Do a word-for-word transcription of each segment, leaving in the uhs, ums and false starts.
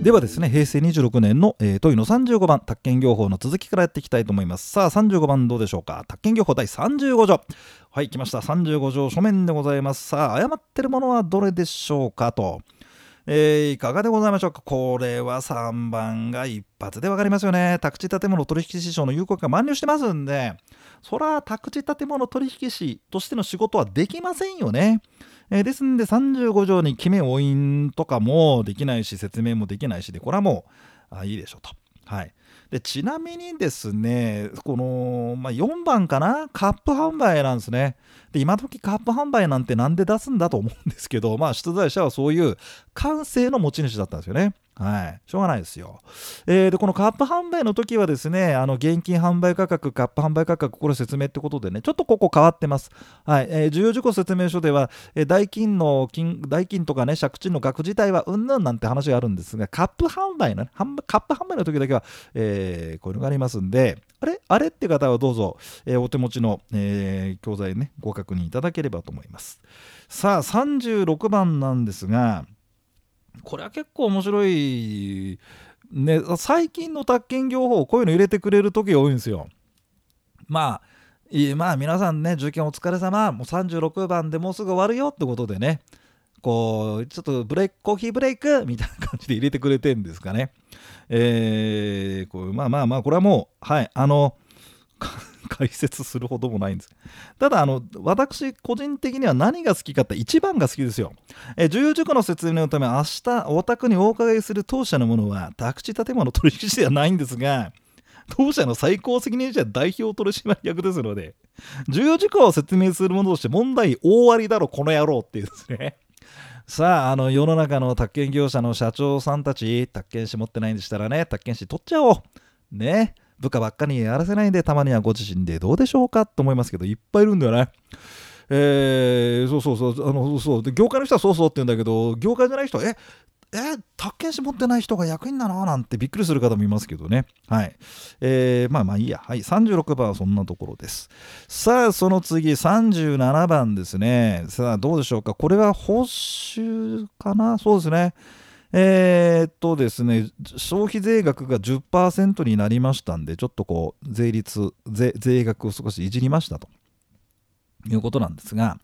ではですね、平成にじゅうろくねんの、えー、問いのさんじゅうごばん、宅建業法の続きからやっていきたいと思います。さあさんじゅうごばんどうでしょうか。宅建業法第さんじゅうごじょう、はい、来ました。さんじゅうごじょう書面でございます。さあ誤ってるものはどれでしょうかと、えー、いかがでございましょうか。これはさんばんが一発でわかりますよね。宅地建物取引士証の有効期が満了してますんで、そら宅地建物取引士としての仕事はできませんよね。えー、ですんでさんじゅうごじょうに決め押印とかもできないし、説明もできないしで、これはもうあいいでしょうと。はい、でちなみにですね、この、まあ、よんばんかな、カップ販売なんですね。で今時カップ販売なんてなんで出すんだと思うんですけど、まあ、出題者はそういう感性の持ち主だったんですよね。はい、しょうがないですよ。えー、でこのカップ販売の時はですね、あの現金販売価格、カップ販売価格、これ説明ってことでね、ちょっとここ変わってます。はい、えー、重要事項説明書では、えー、代金の金代金とかね、借地の額自体はうんぬんなんて話があるんですが、カップ販売の、ね、販売カップ販売の時だけはえー、こういうのがありますんで、あれあれって方はどうぞ、えー、お手持ちの、えー、教材ね、ご確認いただければと思います。さあさんじゅうろくばんなんですが、これは結構面白いね。最近の宅建業法、こういうの入れてくれる時が多いんですよ。まあまあ皆さんね、受験お疲れ様、もうさんじゅうろくばんでもうすぐ終わるよってことでね、こうちょっとブレイク、コーヒーブレイクみたいな感じで入れてくれてるんですかね。えー、こうまあまあまあ、これはもう、はい、あの解説するほどもないんです。ただあの私個人的には何が好きかっていちばんが好きですよ。えー、重要事項の説明のため、明日お宅にお伺いする当社のものは宅地建物取引士ではないんですが、当社の最高責任者代表取締役ですので、重要事項を説明するものとして問題大ありだろこの野郎っていうですね。さあ、あの世の中の宅建業者の社長さんたち、宅建士持ってないんでしたらね、宅建士取っちゃおうね。部下ばっかりやらせないで、たまにはご自身でどうでしょうかと思いますけど、いっぱいいるんだよね。えー、そうそうそう、あのそうで業界の人はそうそうって言うんだけど、業界じゃない人はええ宅建士持ってない人が役員なのなんてびっくりする方もいますけどね。はい、えー、まあまあいいや。はい、さんじゅうろくばんはそんなところです。さあその次さんじゅうななばんですね。さあどうでしょうか。これは報酬かな。そうですね。えー、っとですね、消費税額が じゅっパーセント になりましたんで、ちょっとこう税率 税, 税額を少しいじりましたということなんですが、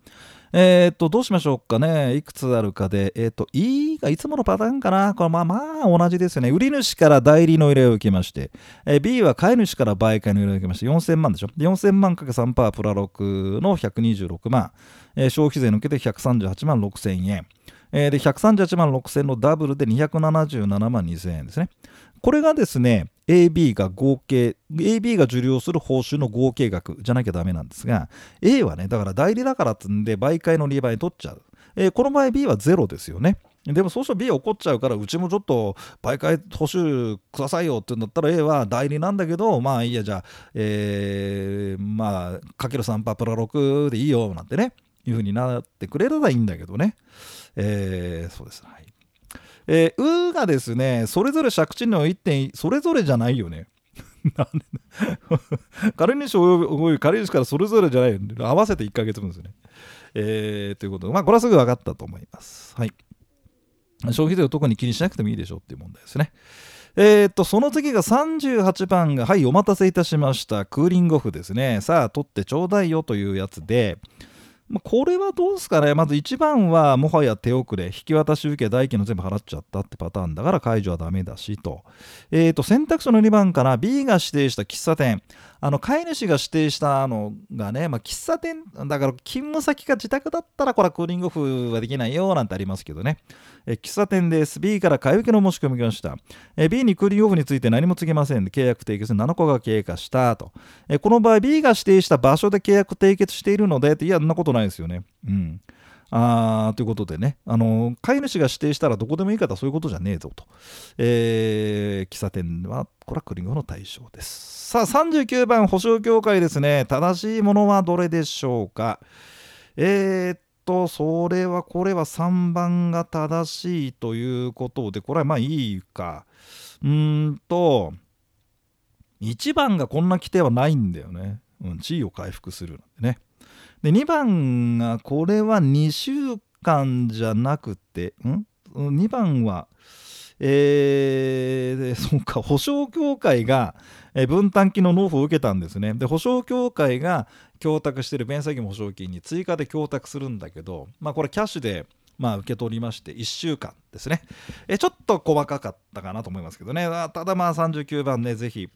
えー、っとどうしましょうかね。いくつあるかで、えー、っと E がいつものパターンかな。これまあまあ同じですよね。売り主から代理の依頼を受けまして、えー、B は買い主から売買の依頼を受けまして、よんせんまんでしょ。よんせんまん かけるさんパーセント プラろくのひゃくにじゅうろくまん、えー、消費税抜けてひゃくさんじゅうはちまんろくせんえん、えー、でひゃくさんじゅうはちまんろくせんのダブルでにひゃくななじゅうななまんにせんえんですね。これがですね、 エービー が合計 エービー が受領する報酬の合計額じゃなきゃダメなんですが、 A はね、だから代理だからってんで売買の利払い取っちゃう、えー、この場合 B はゼロですよね。でもそうすると B 怒っちゃうから、うちもちょっと売買報酬くださいよって言うんだったら、 A は代理なんだけど、まあいいや、じゃあ、えー、まあかける さんパーセント プラろくでいいよなんてね、いう風になってくれればいいんだけどね。えー、そうですね。はい。えー、うがですね、それぞれ借地のいってん、それぞれじゃないよね。なんで借り主および借り主からそれぞれじゃないよね。合わせていっかげつぶんですね。えー、ということで、まあ、これはすぐ分かったと思います。はい。消費税を特に気にしなくてもいいでしょうっていう問題ですね。えー、っとその次がさんじゅうはちばんが、はい、お待たせいたしました。クーリングオフですね。さあ、取ってちょうだいよというやつで、これはどうですかね。まずいちばんはもはや手遅れ、引き渡し受け代金の全部払っちゃったってパターンだから解除はダメだしと。えーと、選択肢のにばんから B が指定した喫茶店、あの飼い主が指定したのがね、まあ、喫茶店だから勤務先が自宅だったら、これはクーリングオフはできないよなんてありますけどね。え喫茶店です。 B から買い受けの申し込みがした。え B にクーリングオフについて何も告げませんで、契約締結になのかが経過したと。えこの場合 B が指定した場所で契約締結しているので、いやそんなことないないですよね。うん、あということでね、あの飼い主が指定したらどこでもいい方、そういうことじゃねえぞと。えー、喫茶店はこれはクーリングオフの対象です。さあさんじゅうきゅうばん保証協会ですね。正しいものはどれでしょうか。えー、っとそれはこれはさんばんが正しいということで、これはまあいいか。うーんといちばんがこんな規定はないんだよね。うん、地位を回復するなんてね。でにばんがこれはにしゅうかんじゃなくてん ?に 番は、えー、そうか、保証協会が分担金の納付を受けたんですね。で、保証協会が供託している弁済義務保証金に追加で供託するんだけど、まあ、これキャッシュでまあ受け取りましていっしゅうかんですね。えちょっと細かかったかなと思いますけどね。ただまあさんじゅうきゅうばんね、ぜひ、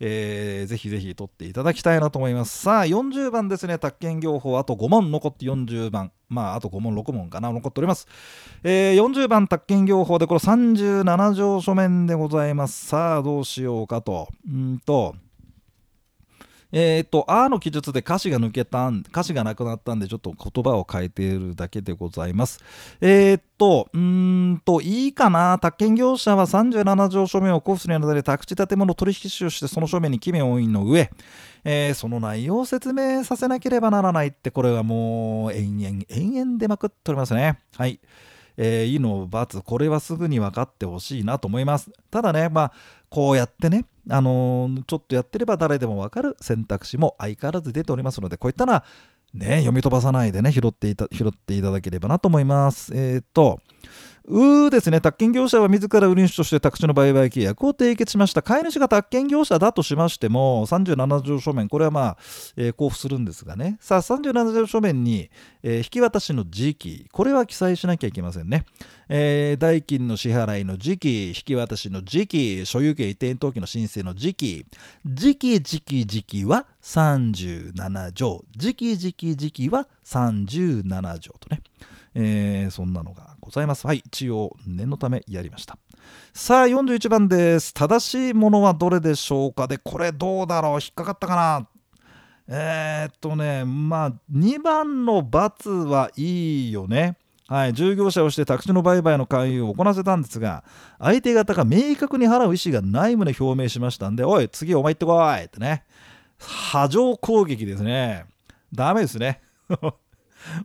えー、ぜひぜひ取っていただきたいなと思います。さあよんじゅうばんですね。宅建業法あとご問残って、よんじゅうばん、まああとご問ろく問かな、残っております。えー、よんじゅうばん宅建業法で、これさんじゅうなな条書面でございます。さあどうしようかと、うんとえー、とあの記述で歌詞が抜けたん歌詞がなくなったんで、ちょっと言葉を変えているだけでございます。えー、っとうーんといいかな。宅建業者はさんじゅうなな条書面を交付するにあたり、宅地建物取引士をして、その書面に記名押印の上、えー、その内容を説明させなければならないって、これはもう延々延々出まくっておりますね。はい、えー、いいの×、これはすぐに分かってほしいなと思います。ただね、まあこうやってね、あのー、ちょっとやってれば誰でも分かる選択肢も相変わらず出ておりますので、こういったらね、読み飛ばさないでね、拾っていた、拾っていただければなと思います。えっとうーですね、宅建業者は自ら売り主として宅地の売買契約を締結しました。買い主が宅建業者だとしましても、さんじゅうなな条書面、これはまあ、えー、交付するんですがね。さあさんじゅうなな条書面に、えー、引き渡しの時期、これは記載しなきゃいけませんね。えー、代金の支払いの時期、引き渡しの時期、所有権移転登記の申請の時期、時期時期時期はさんじゅうなな条、時期時期時期はさんじゅうなな条とね、えー、そんなのがございます。はい、一応念のためやりました。さあよんじゅういちばんです。正しいものはどれでしょうか。で、これどうだろう、引っかかったかな。えー、っとねまあにばんの×はいいよね。はい、従業者をして宅地の売買の勧誘を行わせたんですが、相手方が明確に払う意思がない旨表明しましたんで、おい次お前行ってこいってね、波状攻撃ですね。ダメですね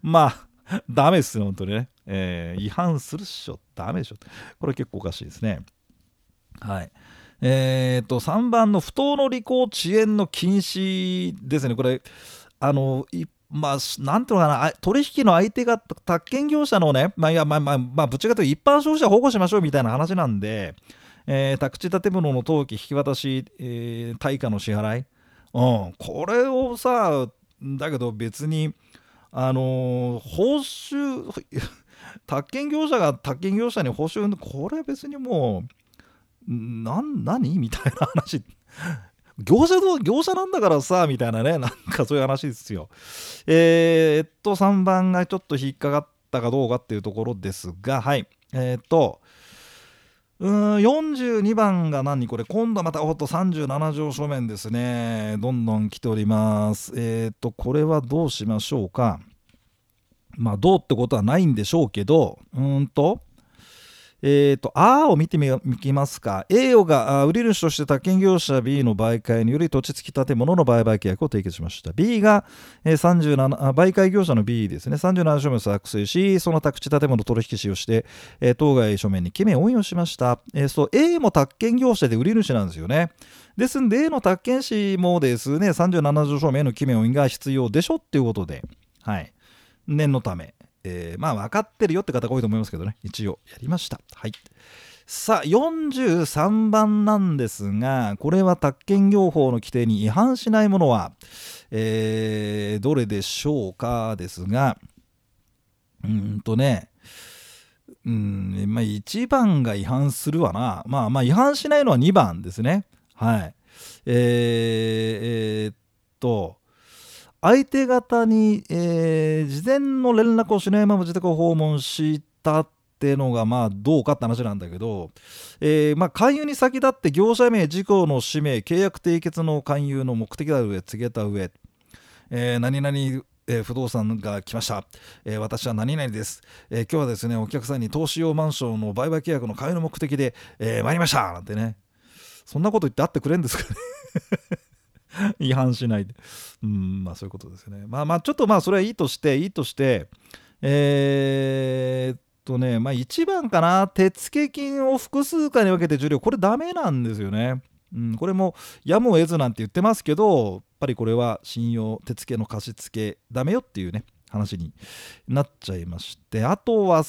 まあダメですよ、本当にね、えー。違反するっしょ、ダメでしょ。これ結構おかしいですね。はい。えっ、ー、と、さんばんの不当の履行遅延の禁止ですね。これ、あの、いまあ、なんていうのかな、取引の相手が宅建業者のね、まあ、いや、まあ、まあ、まあ、ぶっちゃけと一般消費者保護しましょうみたいな話なんで、えー、宅地建物の登記、引き渡し、えー、対価の支払い、うん、これをさ、だけど別に、あのー、報酬宅建業者が宅建業者に報酬、これ別にもうなん何みたいな話業者の業者なんだからさみたいなね、なんかそういう話ですよ。えー、っとさんばんがちょっと引っかかったかどうかっていうところですが、はいえー、っとうーんよんじゅうにばんが何、これ今度はまたおっとさんじゅうなな条書面ですね。どんどん来ております。えっ、ー、とこれはどうしましょうか。まあどうってことはないんでしょうけど、うーんとえっ、ー、とあーを見てみますか。 A が売り主として宅建業者 B の媒介により土地付き建物の売買契約を締結しました。 B が、えー、さんじゅうなな媒介業者の B ですね、さんじゅうなな書面を作成し、その宅地建物取引士をして、えー、当該書面に記名を印をしました。えー、そう A も宅建業者で売り主なんですよね。ですんで A の宅建士もですね、さんじゅうなな条書面への記名を印が必要でしょっていうことで、はい、念のためえー、まあ分かってるよって方が多いと思いますけどね、一応やりました。はい。さあよんじゅうさんばんなんですが、これは宅建業法の規定に違反しないものは、えー、どれでしょうかですが、うーんとねうーんまあいちばんが違反するわな。まあまあ違反しないのはにばんですね。はいえー、えー、っと相手方に、えー、事前の連絡をしないまま自宅を訪問したってのがまあどうかって話なんだけど、えーまあ、勧誘に先立って業者名、事項の氏名、契約締結の勧誘の目的だ上告げた上、えー、何々えー、不動産が来ました、えー、私は何々です、えー、今日はですねお客さんに投資用マンションの売買契約の勧誘の目的で、えー、参りましたなんてね、そんなこと言って会ってくれんですかね違反しないで、うん、まあそういうことですね。まあまあちょっとまあそれはいいとしていいとして、えー、っとね、まあいちばんかな、手付金を複数回に分けて受領、これダメなんですよね。うん、これもやむを得ずなんて言ってますけど、やっぱりこれは信用手付の貸し付けダメよっていうね話になっちゃいまして、あとは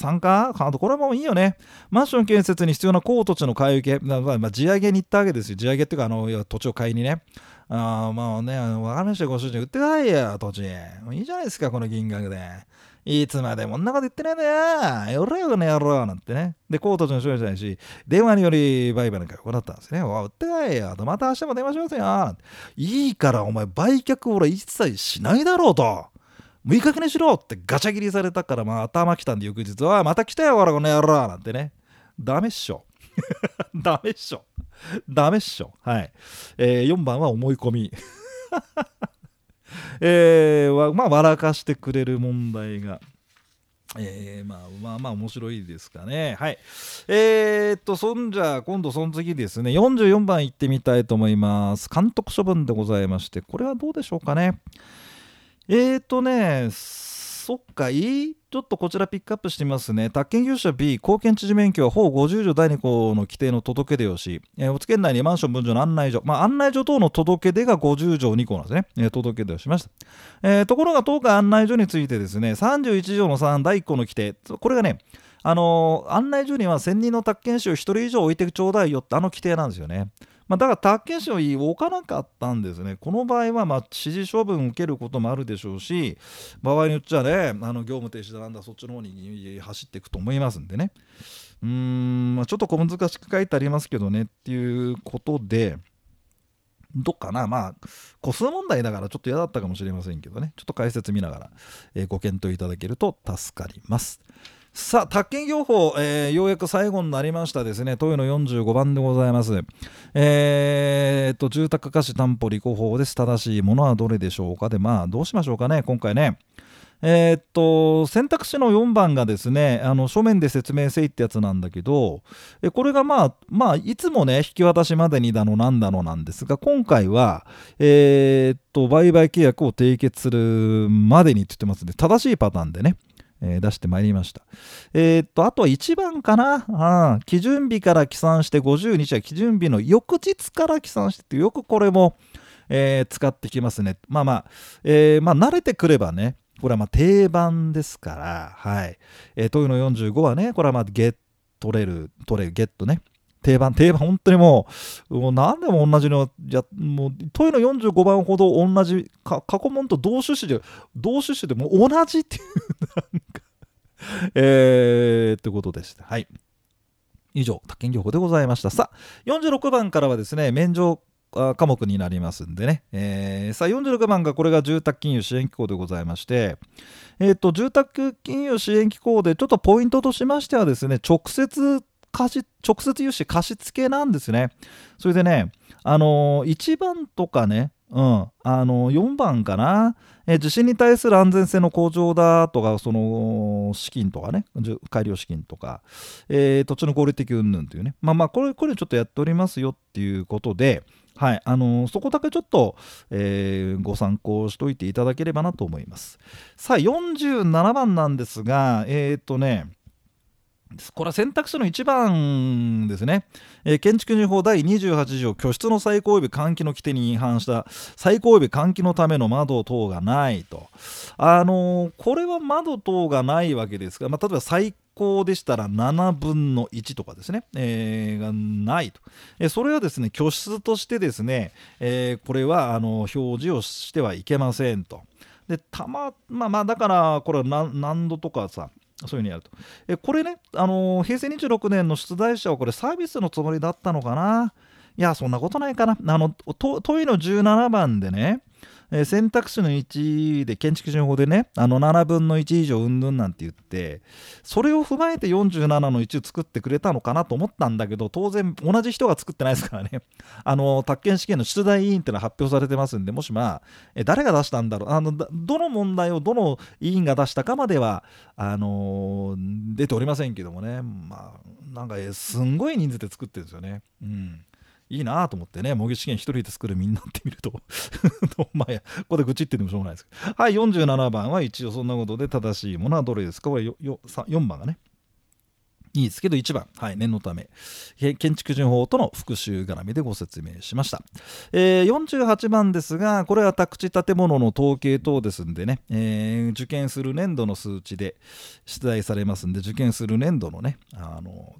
参加かなと、これはもういいよね。マンション建設に必要な高土地の買い受け、まあ、地上げに行ったわけですよ。地上げっていうか、あの土地を買いにね。ああ、まあね、わかりましたよ、ご主人、売ってないよ、土地。もういいじゃないですか、この銀額で。いつまでもんなこと言ってないんだよ。やろうよ、この野郎なんてね。で、高土地の所有者じゃないし、電話により売買なんか行ったんですね。わ、売ってないよ。また明日も電話しますよ。いいから、お前、売却俺一切しないだろうと。もういい加減にしろってガチャ切りされたから、まあ、頭きたんで、翌日は、また来たよ、この野郎なんてね。ダメっしょ。ダメっしょ。ダメっしょ。はい。えー、よんばんは思い込み。えー、まあ笑かしてくれる問題が、えー、まあまあまあ面白いですかね。はい。えー、っとそんじゃ今度その次ですね、よんじゅうよんばんいってみたいと思います。監督処分でございまして、これはどうでしょうかね。えー、っとねそっかいいちょっとこちらピックアップしてみますね。宅建業者 B 公権知事免許は法ごじゅう条だいにこうの規定の届け出をし、えー、おつけん内にマンション分譲の案内所、まあ、案内所等の届け出がごじゅう条にこうなんですね、えー、届け出をしました、えー、ところが当該案内所についてですね、さんじゅういち条のさんだいいっこうの規定、これがね、あのー、案内所には専任の宅建士をひとり以上置いてちょうだいよってあの規定なんですよね。まあ、だから宅建士を置かなかったんですね。この場合はまあ知事処分を受けることもあるでしょうし、場合によっちゃね、あの業務停止だなんだそっちの方に走っていくと思いますんでね。うーん、まあ、ちょっと小難しく書いてありますけどねっていうことで、どっかな、まあ個数問題だからちょっと嫌だったかもしれませんけどね、ちょっと解説見ながら、えー、ご検討いただけると助かります。さあ、宅建業法、えー、ようやく最後になりましたですね。問いのよんじゅうごばんでございます。えー、っと、住宅瑕疵担保履行法です。正しいものはどれでしょうか。で、まあ、どうしましょうかね、今回ね。えー、っと、選択肢のよんばんがですね、あの書面で説明せいってやつなんだけど、えこれがまあ、まあ、いつもね、引き渡しまでにだのなんだのなんですが、今回は、えー、っと、売買契約を締結するまでにって言ってますね。正しいパターンでね。出してまいりました。えー、っと、あとはいちばんかな、うん。基準日から起算してごじゅうにちは基準日の翌日から起算してって、よくこれも、えー、使ってきますね。まあまあ、えー、まあ慣れてくればね、これはまあ定番ですから、はい。えー、問いのよんじゅうごはね、これはまあゲットレル、取れる、ゲットね。定番、定番、本当にもう、もう何でも同じの、じゃもう問いのよんじゅうごばんほど同じ、過去問と同趣旨で、同趣旨でも同じっていう、なんか、えー、ってことでした。はい。以上、宅建業法でございました。さあ、よんじゅうろくばんからはですね、免除科目になりますんでね。えー、さあ、よんじゅうろくばんがこれが住宅金融支援機構でございまして、えっと、住宅金融支援機構でちょっとポイントとしましてはですね、直接、貸し直接融資貸付なんですね。それでね、あのー、いちばんとかね、うん、あのー、よんばんかな、え地震に対する安全性の向上だとか、その資金とかね、改良資金とか、えー、土地の合理的云々というね、まあまあこれこれちょっとやっておりますよっていうことで、はい、あのー、そこだけちょっと、えー、ご参考しておいていただければなと思います。さあよんじゅうななばんなんですが、えー、っとね。これは選択肢のいちばんですね、えー、建築入法第にじゅうはち条、居室の最高及び換気の規定に違反した最高及び換気のための窓等がないと、あのー、これは窓等がないわけですが、まあ、例えば最高でしたらななぶんのいちとかですね、えー、がないと、えー、それはですね、居室としてですね、えー、これはあのー、表示をしてはいけませんと。でたま、まあ、まあだからこれは 何, 何度とかさそういうふうにやると、えこれね、あのー、平成にじゅうろくねんの出題者はこれサービスのつもりだったのかな、いやそんなことないかな、あの問いのじゅうななばんでね、えー、選択肢のいちで建築基準法でね、あのななぶんのいち以上うんぬんなんて言って、それを踏まえてよんじゅうななのいちを作ってくれたのかなと思ったんだけど、当然同じ人が作ってないですからね、あのー、宅建試験の出題委員っていうのは発表されてますんで、もしまあ、えー、誰が出したんだろう、あのどの問題をどの委員が出したかまではあのー、出ておりませんけどもね、まあなんか、えー、すんごい人数で作ってるんですよね。うん、いいなと思ってね、模擬試験一人で作るみんなってみると、まあ、ここで愚痴ってでもしょうがないですけど、はい、よんじゅうななばんは一応そんなことで正しいものはどれですか、これよよさん よんばんがね、いいですけどいちばん、はい、念のため建築基準法との復習絡みでご説明しました、えー、よんじゅうはちばんですが、これは宅地建物の統計等ですんでね、えー、受験する年度の数値で出題されますんで、受験する年度のね、あの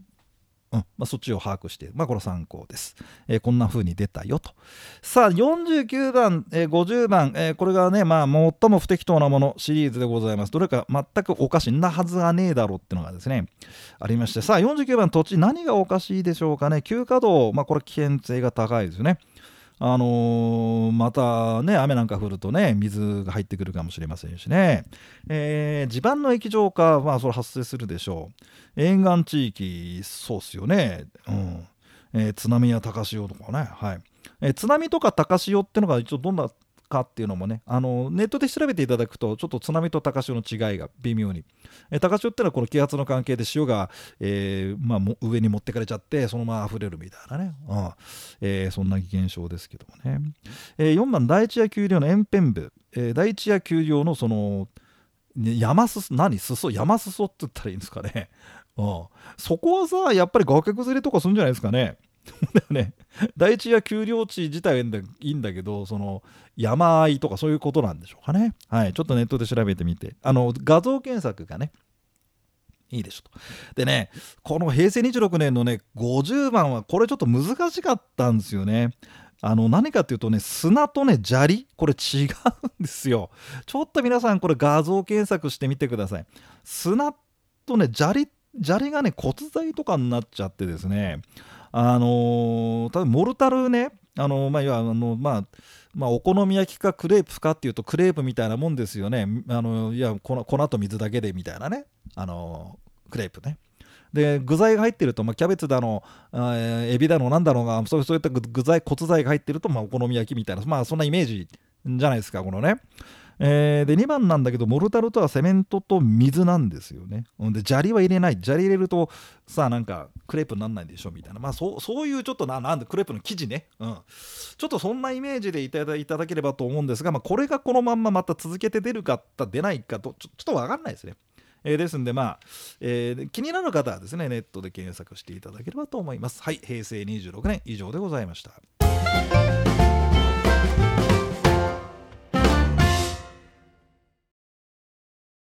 うんまあ、そっちを把握して、まあ、これ参考です、えー、こんな風に出たよと。さあよんじゅうきゅうばん、えー、ごじゅうばん、えー、これがね、まあ、最も不適当なものシリーズでございます。どれか全くおかしなはずがねえだろうっていうのがですねありまして、さあよんじゅうきゅうばん土地、何がおかしいでしょうかね。急稼働、まあ、これ危険性が高いですよね。あのー、またね、雨なんか降るとね、水が入ってくるかもしれませんしね、えー、地盤の液状化、まあそれ発生するでしょう。沿岸地域、そうっすよね、うんえー、津波や高潮とかね、はいえー、津波とか高潮ってのが一応どんなかっていうのもね、あのネットで調べていただくと、ちょっと津波と高潮の違いが微妙に、え高潮ってのはこの気圧の関係で潮が、えーまあ、も上に持ってかれちゃって、そのまま溢れるみたいなね、ああ、えー、そんな現象ですけどもね、えー、よんばん台地や丘陵の延辺部、えー、台地や丘陵のその山裾、何裾山裾って言ったらいいんですかねああそこはさ、やっぱり崖崩れとかするんじゃないですかねね、台地や丘陵地自体はいいんだけど、その山あいとかそういうことなんでしょうかね、はい、ちょっとネットで調べてみて、あの画像検索がねいいでしょと。でね、この平成にじゅうろくねんのねごじゅうばんはこれちょっと難しかったんですよね。あの何かというとね、砂とね砂利、これ違うんですよ。ちょっと皆さんこれ画像検索してみてください。砂とね砂利、砂利がね骨材とかになっちゃってですね、あのー、モルタルね、あのーまあいわあのまあまあ、お好み焼きかクレープかっていうとクレープみたいなもんですよね。あのいや 粉, 粉と水だけでみたいなね、あのー、クレープね。で具材が入ってると、まあ、キャベツだのエビだのなんだろうが、そういった具材骨材が入ってると、まあ、お好み焼きみたいな、まあ、そんなイメージじゃないですかこのね。えー、でにばんなんだけど、モルタルとはセメントと水なんですよね。で砂利は入れない。砂利入れるとさあ、なんかクレープになんないでしょみたいな、まあ そ, そういうちょっと な, なんでクレープの生地ね、うん、ちょっとそんなイメージでいた だ, いただければと思うんですが、まあ、これがこのまんままた続けて出るか出ないかとち ょ, ちょっと分かんないですね。えー、ですんで、まあ、えー、気になる方はですねネットで検索していただければと思います。はい、平成にじゅうろくねん以上でございました。